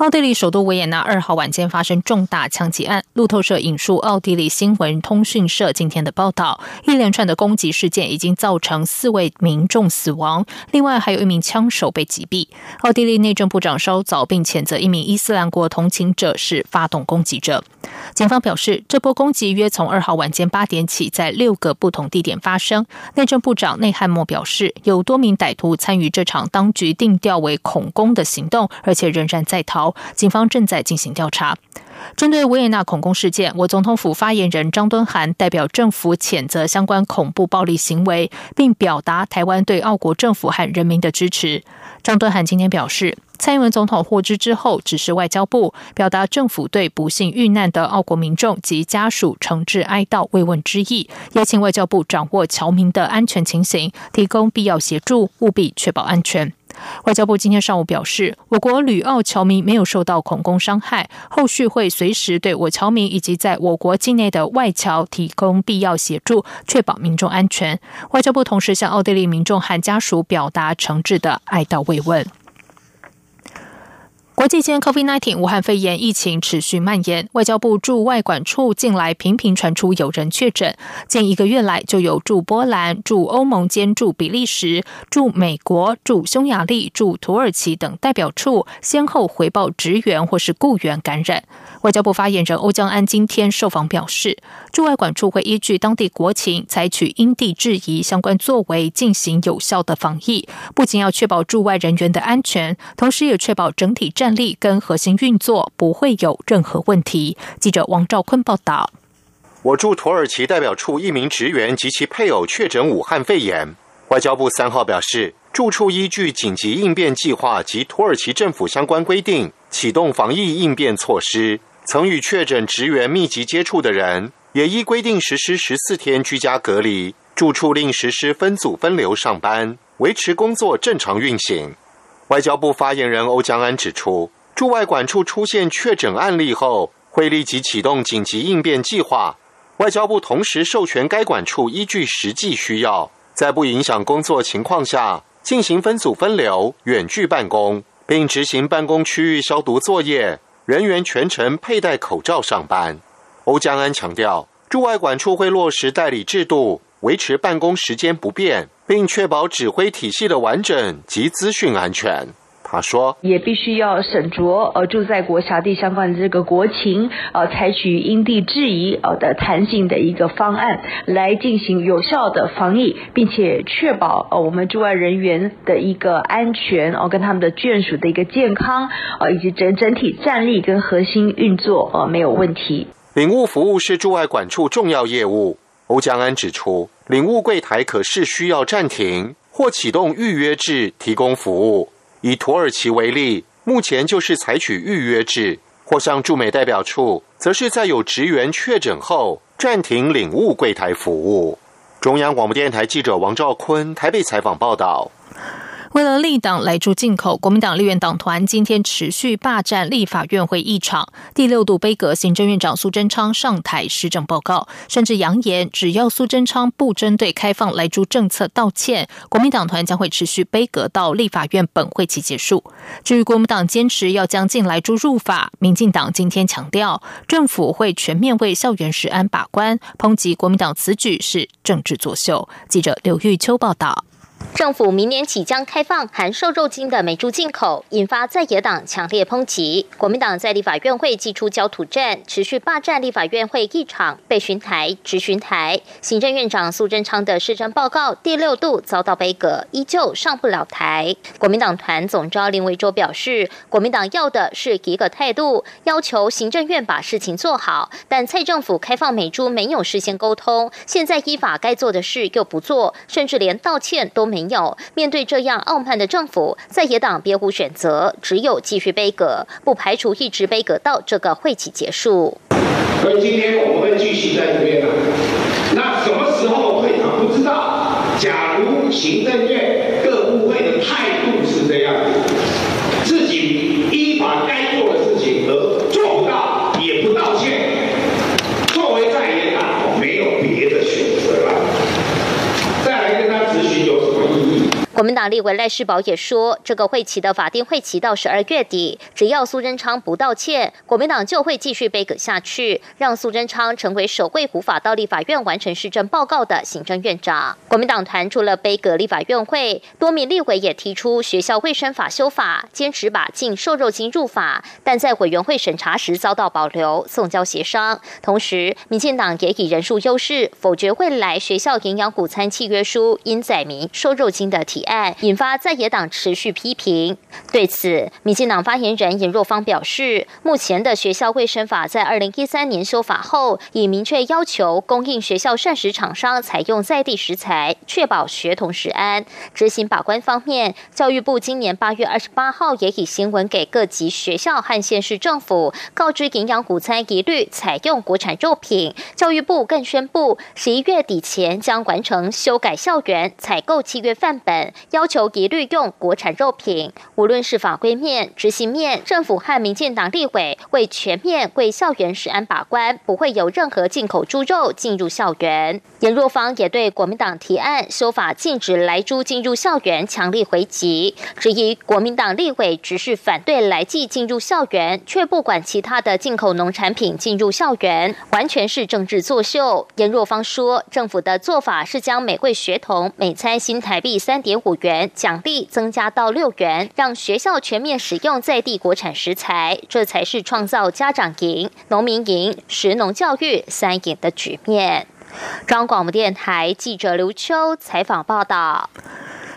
奥地利首都维也纳2号晚间发生重大枪击案，路透社引述奥地利新闻通讯社今天的报道，一连串的攻击事件已经造成4位民众死亡，另外还有1名枪手被击毙。奥地利内政部长稍早并谴责1名伊斯兰国同情者是发动攻击者。警方表示，这波攻击约从2号晚间8点起在6个不同地点发生。内政部长内汉默表示，有多名歹徒参与这场当局定调为恐攻的行动，而且仍然在逃。警方正在进行调查。针对维也纳恐攻事件，我总统府发言人张敦涵代表政府谴责相关恐怖暴力行为，并表达台湾对澳国政府和人民的支持。张敦涵今天表示，蔡英文总统获知之后指示外交部表达政府对不幸遇难的澳国民众及家属诚挚哀悼慰问之意，也请外交部掌握侨民的安全情形，提供必要协助，务必确保安全。外交部今天上午表示，我国旅澳侨民没有受到恐攻伤害，后续会随时对我侨民以及在我国境内的外侨提供必要协助，确保民众安全。外交部同时向奥地利民众和家属表达诚挚的哀悼慰问。国际间 COVID-19 武汉肺炎疫情持续蔓延，外交部驻外管处近来频频传出有人确诊，近1个月来就有驻波兰、驻欧盟兼驻比利时、驻美国、驻匈牙利、驻土耳其等代表处先后回报职员或是雇员感染。外交部发言人欧江安今天受访表示，驻外管处会依据当地国情采取因地制宜相关作为，进行有效的防疫，不仅要确保驻外人员的安全，同时也确保整体战力跟核心运作不会有任何问题。记者王兆坤报道。我驻土耳其代表处1名职员及其配偶确诊武汉肺炎。外交部3号表示，驻处依据紧急应变计划及土耳其政府相关规定，启动防疫应变措施。曾与确诊职员密集接触的人，也依规定实施14天居家隔离。驻处另实施分组分流上班，维持工作正常运行。外交部发言人欧江安指出，驻外管处出现确诊案例后，会立即启动紧急应变计划。外交部同时授权该管处依据实际需要，在不影响工作情况下，进行分组分流、远距办公，并执行办公区域消毒作业，人员全程佩戴口罩上班。欧江安强调，驻外管处会落实代理制度，维持办公时间不变，并确保指挥体系的完整及资讯安全。他说，也必须要审酌驻在国辖地相关的这个国情，采取因地制宜的弹性的一个方案来进行有效的防疫，并且确保我们驻外人员的一个安全，跟他们的眷属的一个健康，以及整体战力跟核心运作没有问题。领务服务是驻外管处重要业务。欧江安指出，领务柜台可视需要暂停或启动预约制提供服务。以土耳其为例，目前就是采取预约制，或向驻美代表处则是在有职员确诊后暂停领务柜台服务。中央广播电台记者王兆坤台北采访报道。为了立党来助进口，国民党立院党团今天持续霸占立法院会议场。第6度杯葛行政院长苏贞昌上台施政报告，甚至扬言只要苏贞昌不针对开放来助政策道歉，国民党团将会持续杯葛到立法院本会期结束。至于国民党坚持要将禁来助入法，民进党今天强调，政府会全面为校园食安把关，抨击国民党此举是政治作秀。记者刘玉秋报道。政府明年起将开放含瘦肉精的美猪进口，引发在野党强烈抨击。国民党在立法院会祭出焦土战，持续霸占立法院会议场、备询台、质询台。行政院长苏贞昌的施政报告第6度遭到杯葛，依旧上不了台。国民党团总召林维洲表示，国民党要的是一个态度，要求行政院把事情做好，但蔡政府开放美猪没有事先沟通，现在依法该做的事又不做，甚至连道歉都没有。面对这样傲慢的政府，在野党别无选择，只有继续杯葛，不排除一直杯葛到这个会期结束。所以今天我们会继续在这边，那什么时候会不知道，假如行政院各部会的态度是这样子，自己依法该做的事情而做不到，也不道歉，作为在野党没有别的选择了。再来跟他质询有什么意义？国民党立委赖士葆也说，这个会期的法定会期到12月底，只要苏贞昌不道歉，国民党就会继续被搁下去，让苏贞昌成为首位无法到立法院完成施政报告的行政院长。国民党团除了被搁立法院会，多名立委也提出学校卫生法修法，坚持把禁瘦肉精入法，但在委员会审查时遭到保留，送交协商。同时，民进党也以人数优势否决未来学校营养午餐契约书应载明瘦肉精的提案。引发在野党持续批评。对此，民进党发言人颜若芳表示，目前的学校卫生法在2013年修法后，已明确要求供应学校膳食厂商采用在地食材，确保学童食安。执行把关方面，教育部今年8月28号也以行文给各级学校和县市政府，告知营养午餐一律采用国产肉品。教育部更宣布，11月底前将完成修改校园采购契约范本。要求一律用国产肉品，无论是法规面、执行面，政府和民进党立委会全面为校园食安把关，不会有任何进口猪肉进入校园。颜若芳也对国民党提案修法禁止莱猪进入校园强力回击，质疑国民党立委只是反对莱剂进入校园，却不管其他的进口农产品进入校园，完全是政治作秀。颜若芳说，政府的做法是将每位学童每餐新台币3.5元奖励增加到6元，让学校全面使用在地国产食材，这才是创造家长营、农民营、食农教育三赢的局面。中央广播电台记者刘秋采访报道。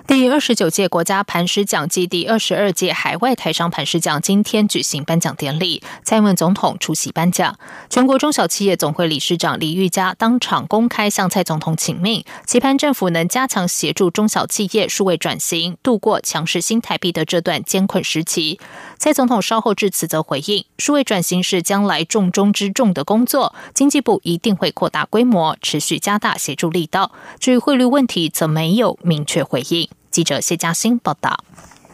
第29届国家磐石奖暨第22届海外台商磐石奖今天举行颁奖典礼，蔡英文总统出席颁奖。全国中小企业总会理事长李玉嘉当场公开向蔡总统请命，期盼政府能加强协助中小企业数位转型，度过强势新台币的这段艰困时期。蔡总统稍后致辞则回应，数位转型是将来重中之重的工作，经济部一定会扩大规模，持续加大协助力道。至于汇率问题，则没有明确回应。记者谢嘉欣报道。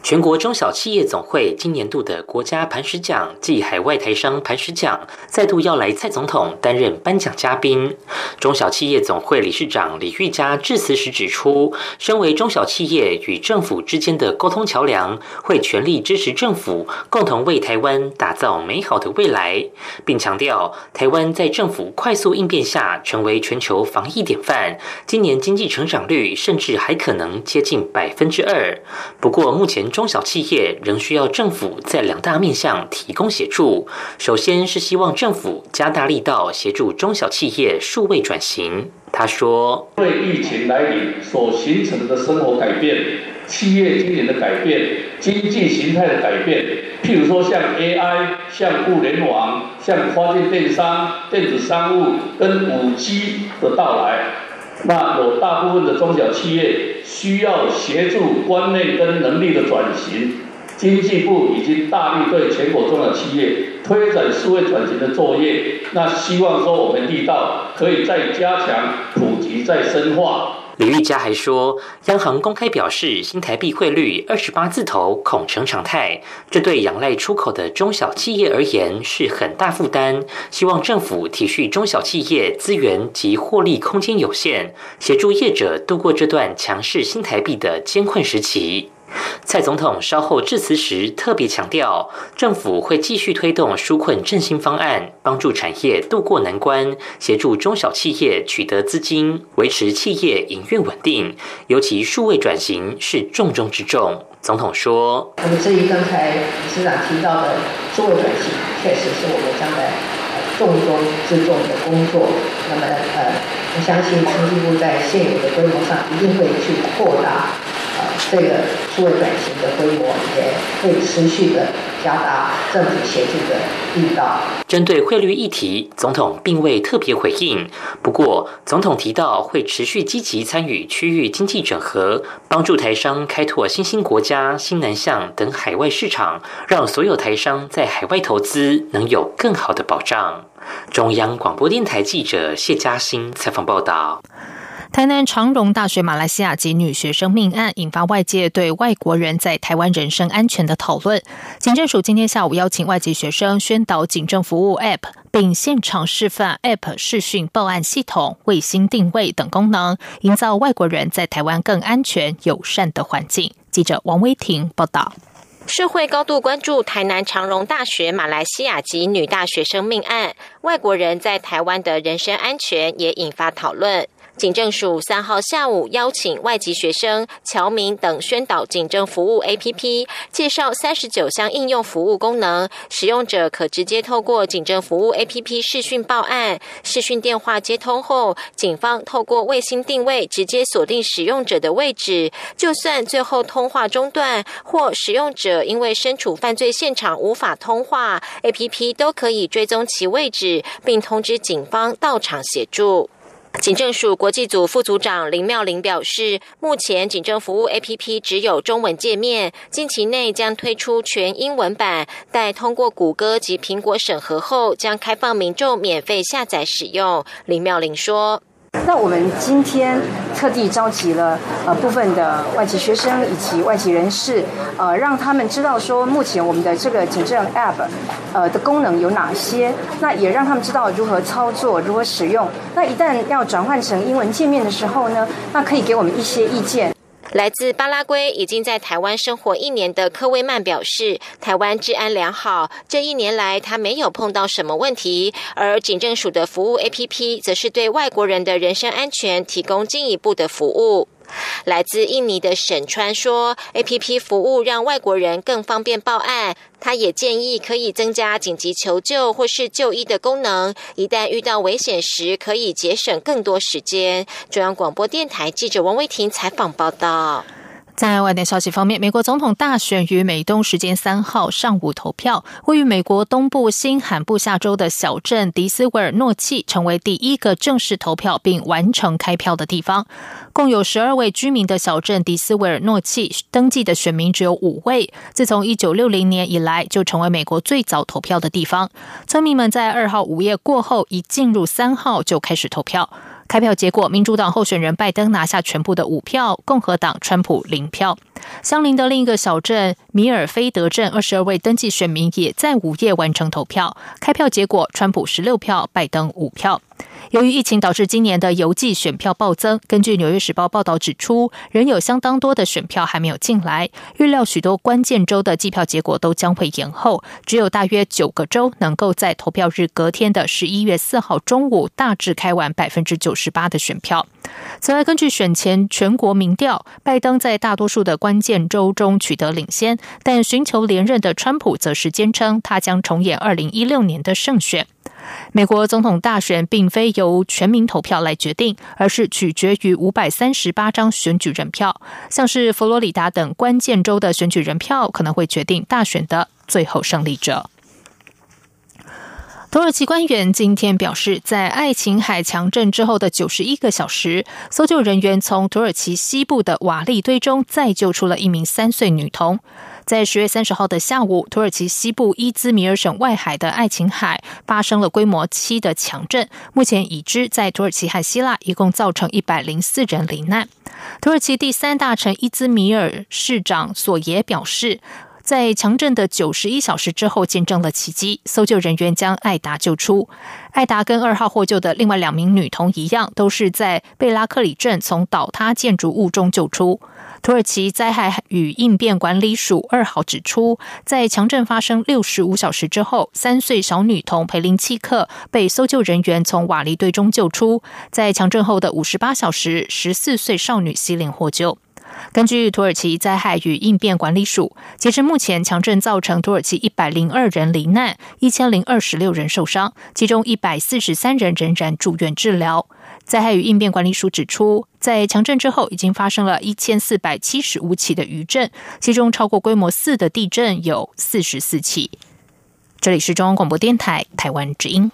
全国中小企业总会今年度的国家磐石奖暨海外台商磐石奖再度邀来蔡总统担任颁奖嘉宾。中小企业总会理事长李玉嘉致辞时指出，身为中小企业与政府之间的沟通桥梁，会全力支持政府共同为台湾打造美好的未来，并强调台湾在政府快速应变下成为全球防疫典范，今年经济成长率甚至还可能接近2%。不过目前中小企业仍需要政府在2大面向提供协助，首先是希望政府加大力道协助中小企业数位转型。他说，因为疫情来临所形成的生活改变、企业经营的改变、经济形态的改变，譬如说像 AI、像互联网、像跨境电商、电子商务跟 5G 的到来，那有大部分的中小企业需要协助观念跟能力的转型，经济部已经大力对全国中小企业推展数位转型的作业，那希望说我们力道可以再加强、普及、再深化。李玉嘉还说，央行公开表示，新台币汇率28字头恐成常态，这对仰赖出口的中小企业而言是很大负担。希望政府体恤中小企业资源及获利空间有限，协助业者度过这段强势新台币的艰困时期。蔡总统稍后致辞时特别强调，政府会继续推动纾困振兴方案，帮助产业渡过难关，协助中小企业取得资金，维持企业营运稳定，尤其数位转型是重中之重。总统说，我们至于刚才理事长提到的数位转型，确实是我们将来重中之重的工作。那么我相信经济部在现有的规模上一定会去扩大这个数位转型的规模，也会持续的加大政府协助的力道。针对汇率议题，总统并未特别回应。不过，总统提到会持续积极参与区域经济整合，帮助台商开拓新兴国家、新南向等海外市场，让所有台商在海外投资能有更好的保障。中央广播电台记者谢嘉欣采访报道。台南长荣大学马来西亚籍女学生命案引发外界对外国人在台湾人身安全的讨论。警政署今天下午邀请外籍学生宣导警政服务 App， 并现场示范 App 视讯报案系统、卫星定位等功能，营造外国人在台湾更安全、友善的环境。记者王威婷报道。社会高度关注台南长荣大学马来西亚籍女大学生命案，外国人在台湾的人身安全也引发讨论。警政署3号下午邀请外籍学生、侨民等宣导警政服务 APP， 介绍39项应用服务功能，使用者可直接透过警政服务 APP 视讯报案，视讯电话接通后，警方透过卫星定位直接锁定使用者的位置，就算最后通话中断或使用者因为身处犯罪现场无法通话， APP 都可以追踪其位置，并通知警方到场协助。警政署国际组副组长林妙玲表示，目前警政服务 APP 只有中文界面，近期内将推出全英文版，待通过谷歌及苹果审核后，将开放民众免费下载使用。林妙玲说，那我们今天特地召集了部分的外籍学生以及外籍人士，让他们知道说目前我们的这个警政 App 的功能有哪些，那也让他们知道如何操作、如何使用。那一旦要转换成英文界面的时候呢，那可以给我们一些意见。来自巴拉圭已经在台湾生活1年的科威曼表示，台湾治安良好，这1年来他没有碰到什么问题，而警政署的服务 APP 则是对外国人的人身安全提供进一步的服务。来自印尼的沈川说 ，APP 服务让外国人更方便报案，他也建议可以增加紧急求救或是就医的功能，一旦遇到危险时可以节省更多时间。中央广播电台记者王威婷采访报道。在外电消息方面，美国总统大选于美东时间3号上午投票，位于美国东部新罕布夏州的小镇迪斯维尔诺契成为第一个正式投票并完成开票的地方。共有12位居民的小镇迪斯维尔诺契，登记的选民只有5位，自从1960年以来就成为美国最早投票的地方。村民们在2号午夜过后，一进入3号就开始投票。开票结果，民主党候选人拜登拿下全部的5票，共和党川普0票。相邻的另一个小镇米尔菲德镇，22位登记选民也在午夜完成投票。开票结果，川普16票，拜登5票。由于疫情导致今年的邮寄选票暴增，根据《纽约时报》报道指出，仍有相当多的选票还没有进来，预料许多关键州的计票结果都将会延后，只有大约9个州能够在投票日隔天的11月4号中午大致开完 98% 的选票。此外，根据选前全国民调，拜登在大多数的关键州中取得领先，但寻求连任的川普则是坚称他将重演2016年的胜选。美国总统大选并非由全民投票来决定，而是取决于538张选举人票，像是佛罗里达等关键州的选举人票可能会决定大选的最后胜利者。土耳其官员今天表示，在爱琴海强震之后的91个小时，搜救人员从土耳其西部的瓦砾堆中再救出了一名3岁女童。在10月30号的下午，土耳其西部伊兹米尔省外海的爱琴海发生了规模7的强震，目前已知在土耳其和希腊一共造成104人罹难。土耳其第3大城伊兹米尔市长索耶表示，在强震的91小时之后见证了奇迹，搜救人员将艾达救出。艾达跟2号获救的另外2名女童一样，都是在贝拉克里镇从倒塌建筑物中救出。土耳其灾害与应变管理署2号指出，在强震发生65小时之后，3岁小女童培林契克被搜救人员从瓦砾堆中救出。在强震后的58小时，14岁少女希琳获救。根据土耳其灾害与应变管理署，截至目前，强震造成土耳其102人罹难，1026人受伤，其中143人仍然住院治疗。灾害与应变管理署指出，在强震之后已经发生了1475起的余震，其中超过规模4的地震有44起。这里是中央广播电台台湾之音。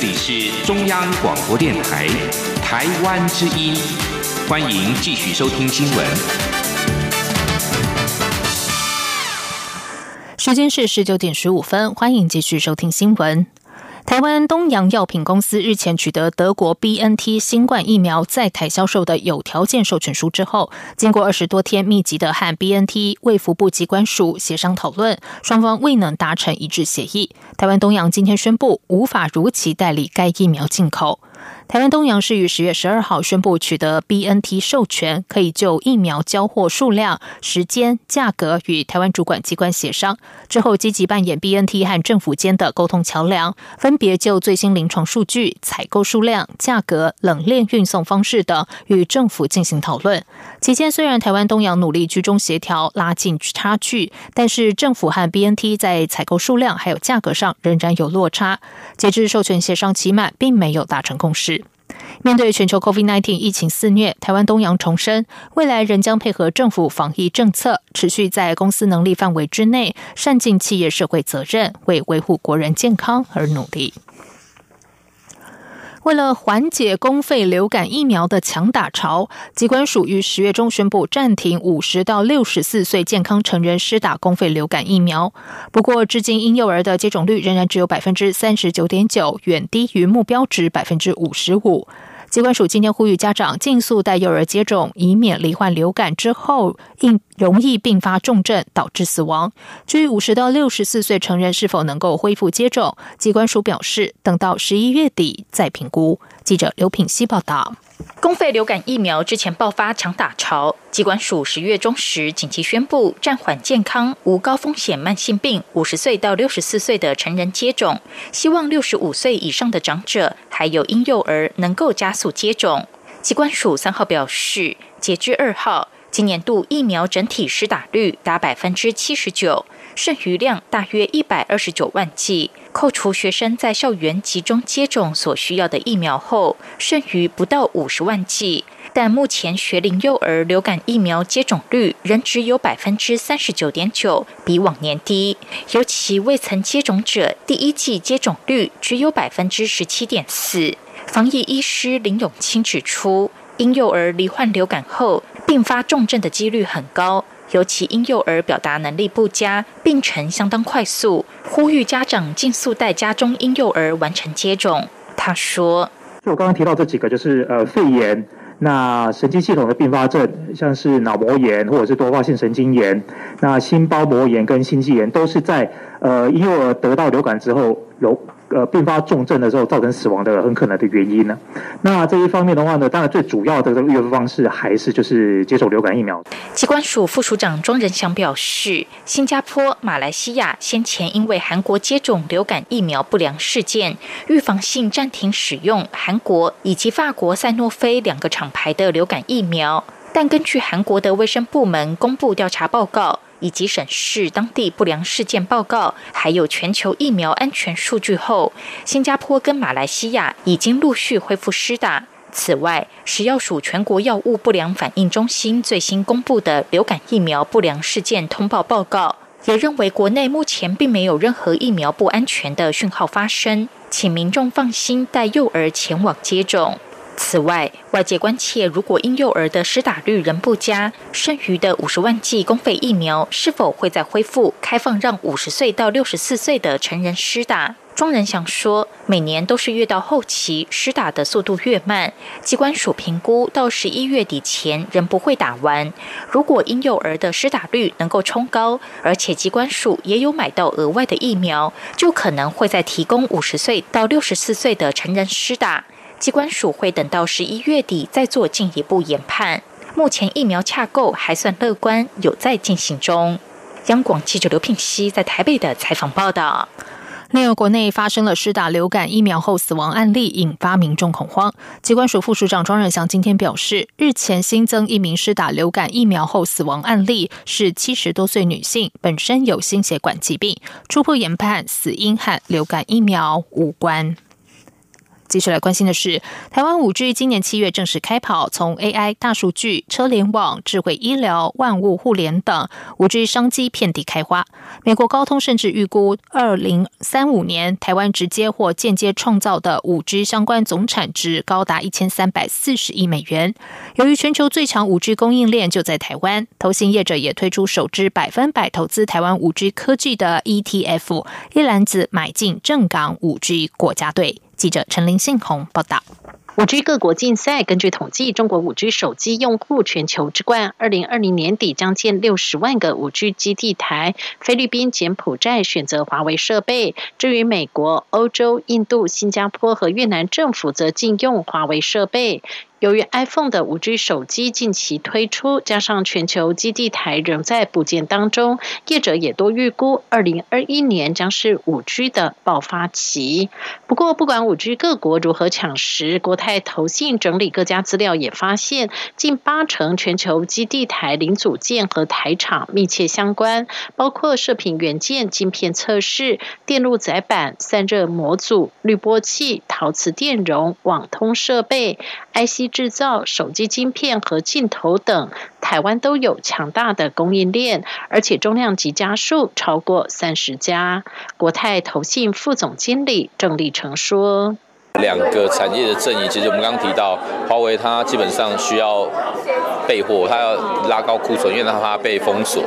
这里是中央广播电台台湾之音，欢迎继续收听新闻。时间是19:15，欢迎继续收听新闻。台湾东洋药品公司日前取得德国 BNT 新冠疫苗在台销售的有条件授权书之后，经过20多天密集的和 BNT 卫福部机关署协商讨论，双方未能达成一致协议。台湾东洋今天宣布无法如期代理该疫苗进口。台湾东洋是于10月12号宣布取得 BNT 授权，可以就疫苗交货数量、时间、价格与台湾主管机关协商，之后积极扮演 BNT 和政府间的沟通桥梁，分别就最新临床数据、采购数量、价格、冷链运送方式等与政府进行讨论。期间虽然台湾东洋努力居中协调拉近差距，但是政府和 BNT 在采购数量还有价格上仍然有落差，截至授权协商期满并没有达成共识。面对全球 COVID-19 疫情肆虐，台湾东洋重申，未来仍将配合政府防疫政策，持续在公司能力范围之内，善尽企业社会责任，为维护国人健康而努力。为了缓解公费流感疫苗的强打潮，疾管署于10月中宣布暂停50到64岁健康成人施打公费流感疫苗。不过，至今婴幼儿的接种率仍然只有 39.9%， 远低于目标值 55%。疾管署今天呼吁家长尽速带幼儿接种，以免罹患流感之后容易并发重症导致死亡。至于50到64岁成人是否能够恢复接种，疾管署表示等到11月底再评估。记者刘品希报道。公费流感疫苗之前爆发强打潮，疾管署10月中时紧急宣布暂缓健康无高风险慢性病50岁到64岁的成人接种，希望65岁以上的长者还有婴幼儿能够加速接种。疾管署3号表示，截至2号，今年度疫苗整体施打率达 79%， 剩余量大约129万剂。扣除学生在校园集中接种所需要的疫苗后，剩余不到50万剂。但目前学龄幼儿流感疫苗接种率仍只有 39.9%， 比往年低。尤其未曾接种者第一剂接种率只有 17.4%。防疫医师林永清指出，婴幼儿罹患流感后并发重症的几率很高，尤其婴幼儿表达能力不佳，病程相当快速，呼吁家长尽速带家中婴幼儿完成接种。他说，就我刚刚提到这几个，就是肺炎，那神经系统的并发症，像是脑膜炎或者是多发性神经炎，那心包膜炎跟心肌炎，都是在婴幼儿得到流感之后并发重症的时候造成死亡的很可能的原因呢。那这一方面的话呢，当然最主要的这个预防方式还是就是接种流感疫苗。疾管署副署长庄仁祥表示，新加坡、马来西亚先前因为韩国接种流感疫苗不良事件，预防性暂停使用韩国以及法国赛诺菲2个厂牌的流感疫苗，但根据韩国的卫生部门公布调查报告，以及审视当地不良事件报告，还有全球疫苗安全数据后，新加坡跟马来西亚已经陆续恢复施打。此外，食药署全国药物不良反应中心最新公布的流感疫苗不良事件通报报告，也认为国内目前并没有任何疫苗不安全的讯号发生，请民众放心带幼儿前往接种。此外，外界关切，如果婴幼儿的施打率仍不佳，剩余的50万剂公费疫苗是否会再恢复开放让50岁到64岁的成人施打。庄仁祥说，每年都是越到后期施打的速度越慢，疾管署评估到11月底前仍不会打完。如果婴幼儿的施打率能够冲高，而且疾管署也有买到额外的疫苗，就可能会再提供50岁到64岁的成人施打。疾管署会等到11月底再做进一步研判。目前疫苗洽购还算乐观，有在进行中。央广记者刘聘熙在台北的采访报道。另有国内发生了施打流感疫苗后死亡案例，引发民众恐慌。疾管署副署长庄仁祥今天表示，日前新增1名施打流感疫苗后死亡案例，是70多岁女性，本身有心血管疾病，初步研判死因和流感疫苗无关。接下来关心的是，台湾 5G 今年7月正式开跑，从 AI、 大数据、车联网、智慧医疗、万物互联等 5G 商机遍地开花。美国高通甚至预估2035年台湾直接或间接创造的 5G 相关总产值高达1340亿美元。由于全球最强 5G 供应链就在台湾，投信业者也推出首支100%投资台湾 5G 科技的 ETF， 一篮子买进正港 5G 国家队。记者陈林信宏报道。5G 各国竞赛，根据统计，中国 5G 手机用户全球之冠，2020年底将建60万个 5G 基地台，菲律宾、柬埔寨选择华为设备，至于美国、欧洲、印度、新加坡和越南政府则禁用华为设备。由于 iPhone 的 5G 手机近期推出，加上全球基地台仍在补建当中，业者也都预估2021年将是 5G 的爆发期。不过不管 5G 各国如何抢食，国泰投信整理各家资料也发现，近80%全球基地台零组件和台厂密切相关，包括射频元件、晶片测试、电路载板、散热模组、滤波器、陶瓷电容、网通设备、IC制造、手机晶片和镜头等，台湾都有强大的供应链，而且重量级家数超过30家。国泰投信副总经理郑立成说，两个产业的阵营，其实我们刚刚提到，华为它基本上需要备货，它要拉高库存，因为它被封锁。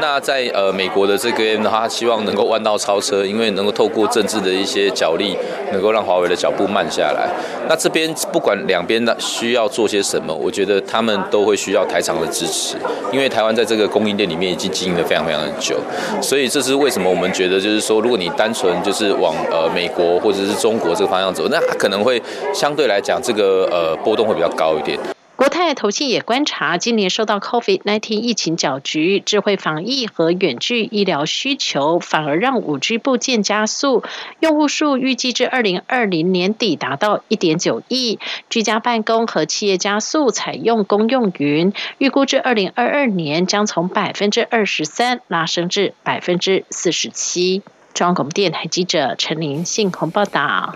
那在美国的这边的话，他希望能够弯道超车，因为能够透过政治的一些角力，能够让华为的脚步慢下来。那这边不管两边需要做些什么，我觉得他们都会需要台厂的支持，因为台湾在这个供应链里面已经经营了非常非常的久，所以这是为什么我们觉得就是说，如果你单纯就是往美国或者是中国这个方向走，那可能会相对来讲这个波动会比较高一点。国泰投信也观察，今年受到 COVID-19 疫情搅局，智慧防疫和远距医疗需求反而让 5G 部件加速，用户数预计至2020年底达到 1.9 亿，居家办公和企业加速采用公用云，预估至2022年将从 23% 拉升至 47%。 中央广播电台记者陈林信宏报道。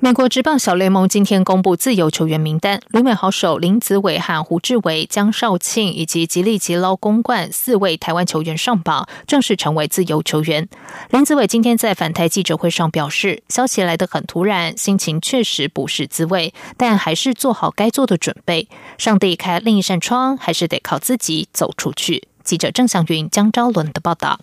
美国职棒小联盟今天公布自由球员名单，旅美好手林子伟和胡志伟、江少庆以及吉力吉捞公冠4位台湾球员上榜，正式成为自由球员。林子伟今天在返台记者会上表示，消息来得很突然，心情确实不是滋味，但还是做好该做的准备。上帝开另一扇窗，还是得靠自己走出去。记者郑祥云、江昭伦的报道。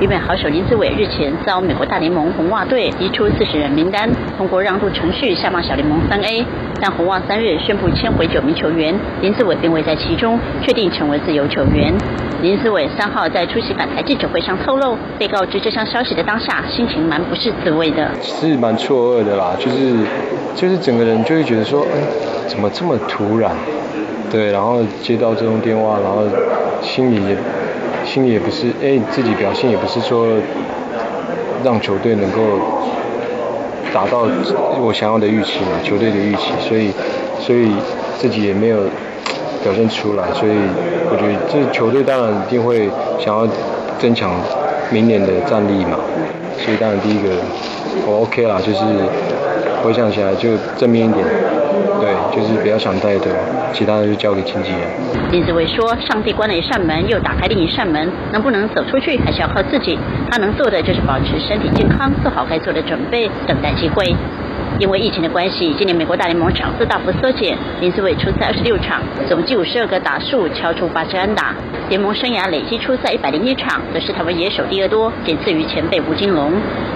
旅美好手林子伟日前遭美国大联盟红袜队移出40人名单，通过让渡程序下放小联盟3A， 但红袜3月宣布迁回9名球员，林子伟并未在其中，确定成为自由球员。林子伟3号在出席返台记者会上透露，被告知这项消息的当下，心情蛮不是滋味的，是蛮错愕的啦，就是整个人就会觉得说，怎么这么突然？对，然后接到这通电话，然后心里也不是，自己表现也不是说让球队能够达到我想要的预期嘛，球队的预期，所以自己也没有表现出来，所以我觉得这球队当然一定会想要增强明年的战力嘛，所以当然第一个我 OK 啦，就是回想起来就正面一点，对，就是不要想太多，其他的就交给经纪人。林子伟说，上帝关了一扇门，又打开另一扇门，能不能走出去还是要靠自己，他能做的就是保持身体健康，做好该做的准备，等待机会。因为疫情的关系，今年美国大联盟场次大幅缩减，林子伟出赛26场，总计52个打数，敲出8支安打。联盟生涯累积出赛101场，则是台湾野手第2多，仅次于前辈吴金龙。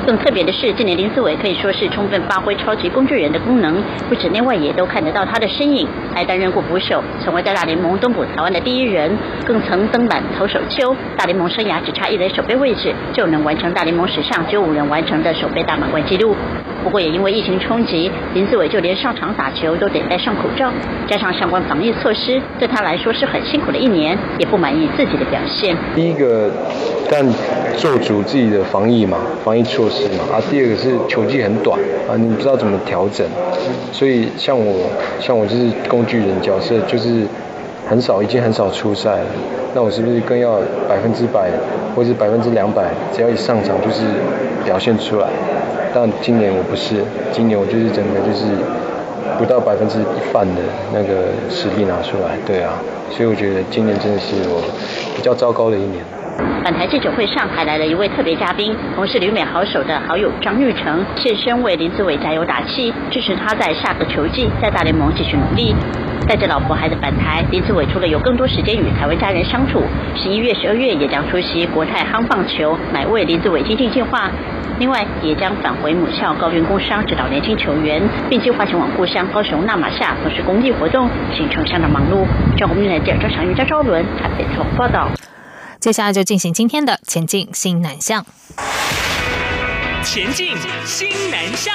更特别的是，今年林子伟可以说是充分发挥超级工具人的功能，不止内外野都看得到他的身影，还担任过捕手，成为在大联盟东捕台湾的第一人，更曾登板投手丘，大联盟生涯只差1垒守备位置就能完成大联盟史上只有5人完成的守备大满贯纪录。不过也因为疫情冲击，林子伟就连上场打球都得戴上口罩，加上相关防疫措施，对他来说是很辛苦的一年，也不满意自己的表现。第一个，但做足自己的防疫嘛，防疫措施嘛，第二个是球季很短啊，你不知道怎么调整，所以像我就是工具人角色，就是已经很少出赛了，那我是不是更要100%或是200%，只要一上场就是表现出来。但今年我不是，今年我就是整个就是不到1%的那个实力拿出来，对啊，所以我觉得今年真的是我比较糟糕的一年。本台记者会上还来了一位特别嘉宾，同是旅美好手的好友张育成，现身为林子伟加油打气，支持他在下个球季在大联盟继续努力。带着老婆孩子返台，林子伟除了有更多时间与台湾家人相处，11月、12月也将出席国泰夯棒球买位林子伟基金计划。另外，也将返回母校高云工商指导年轻球员，并计划前往故乡高雄那马夏从事公益活动，行程相当忙碌。中国台记者张祥云、张昭伦台北采访报道。接下来就进行今天的前进新南向。前进新南向。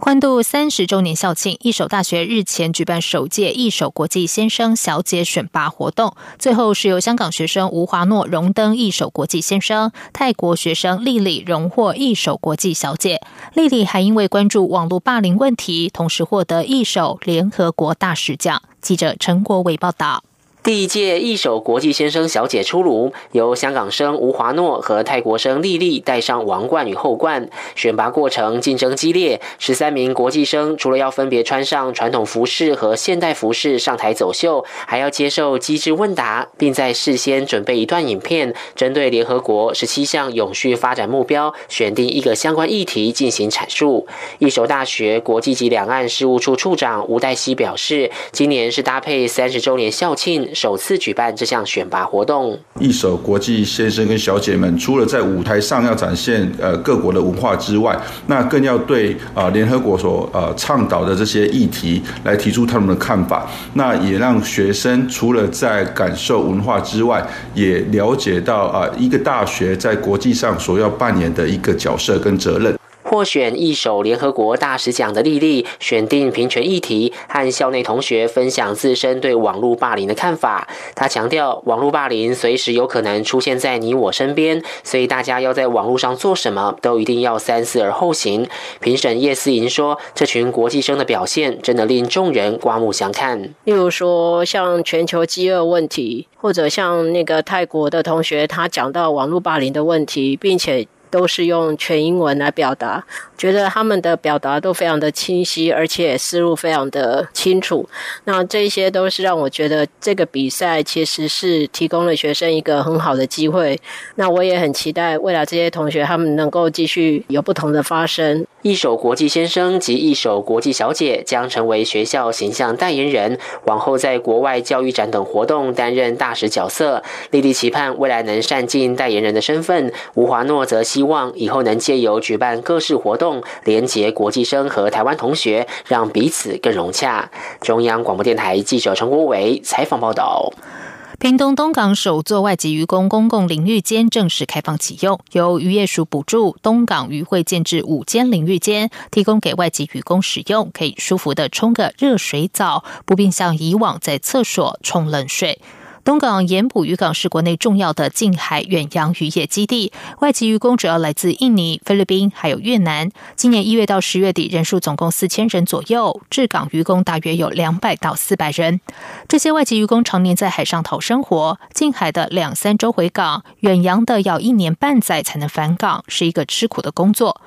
欢度30周年校庆，一守大学日前举办首届一守国际先生小姐选拔活动，最后是由香港学生吴华诺荣登一守国际先生，泰国学生莉莉荣获一守国际小姐。莉莉还因为关注网络霸凌问题，同时获得一守联合国大使奖。记者陈国伟报道。第一届一守国际先生小姐出炉，由香港生吴华诺和泰国生莉莉带上王冠与后冠。选拔过程竞争激烈，13名国际生除了要分别穿上传统服饰和现代服饰上台走秀，还要接受机智问答，并在事先准备一段影片，针对联合国17项永续发展目标，选定一个相关议题进行阐述。一守大学国际及两岸事务处处长吴岱曦表示，今年是搭配30周年校庆，首次举办这项选拔活动。一守国际先生跟小姐们，除了在舞台上要展现各国的文化之外，那更要对联合国所倡导的这些议题来提出他们的看法。那也让学生除了在感受文化之外，也了解到一个大学在国际上所要扮演的一个角色跟责任。获选一守联合国大使奖的莉莉，选定平权议题，和校内同学分享自身对网络霸凌的看法。她强调，网络霸凌随时有可能出现在你我身边，所以大家要在网络上做什么，都一定要三思而后行。评审叶思莹说，这群国际生的表现真的令众人刮目相看。例如说，像全球饥饿问题，或者像那个泰国的同学，他讲到网络霸凌的问题，并且都是用全英文来表达，觉得他们的表达都非常的清晰，而且思路非常的清楚。那这些都是让我觉得这个比赛其实是提供了学生一个很好的机会。那我也很期待未来这些同学他们能够继续有不同的发声。一守国际先生及一守国际小姐将成为学校形象代言人，往后在国外教育展等活动担任大使角色。莉莉期盼未来能善尽代言人的身份，吴华诺则希望以后能借由举办各式活动，连结国际生和台湾同学，让彼此更融洽。中央广播电台记者陈国伟采访报道。屏东东港首座外籍渔工公共淋浴间正式开放启用，由渔业署补助，东港渔会建置5间淋浴间，提供给外籍渔工使用，可以舒服地冲个热水澡，不必像以往在厕所冲冷水。东港盐埔渔港是国内重要的近海远洋渔业基地，外籍渔工主要来自印尼、菲律宾还有越南。今年1月到10月底，人数总共4000人左右，滞港渔工大约有200到400人。这些外籍渔工常年在海上讨生活，近海的2-3周回港，远洋的要1年半载才能返港，是一个吃苦的工作。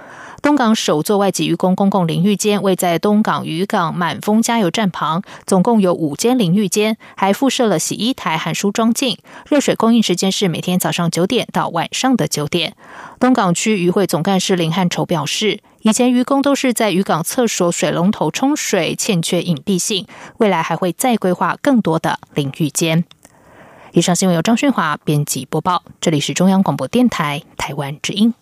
东港首座外籍渔工公共淋浴间位在东港渔港满丰加油站旁，总共有5间淋浴间，还附设了洗衣台和梳妆镜。热水供应时间是每天早上9点到晚上的9点。东港区渔会总干事林汉筹表示，以前渔工都是在渔港厕所水龙头冲水，欠缺隐蔽性，未来还会再规划更多的淋浴间。以上新闻由张宣华编辑播报，这里是中央广播电台台湾之音。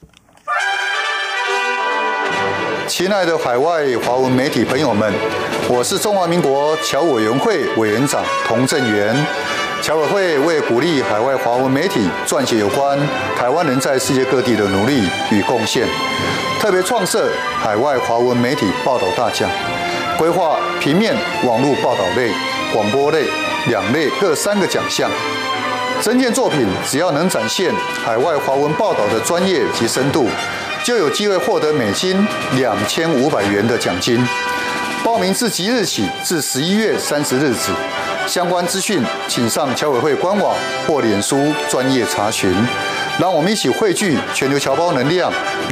亲爱的海外华文媒体朋友们，我是中华民国侨委员会委员长童振源。侨委会为鼓励海外华文媒体撰写有关台湾人在世界各地的努力与贡献，特别创设海外华文媒体报道大奖，规划平面、网络报道类、广播类两类各3个奖项。征件作品只要能展现海外华文报道的专业及深度，就有机会获得美金$2500的奖金。报名自即日起至11月30日止，相关资讯请上侨委会官网或脸书专业查询。让我们一起汇聚全球侨胞能量，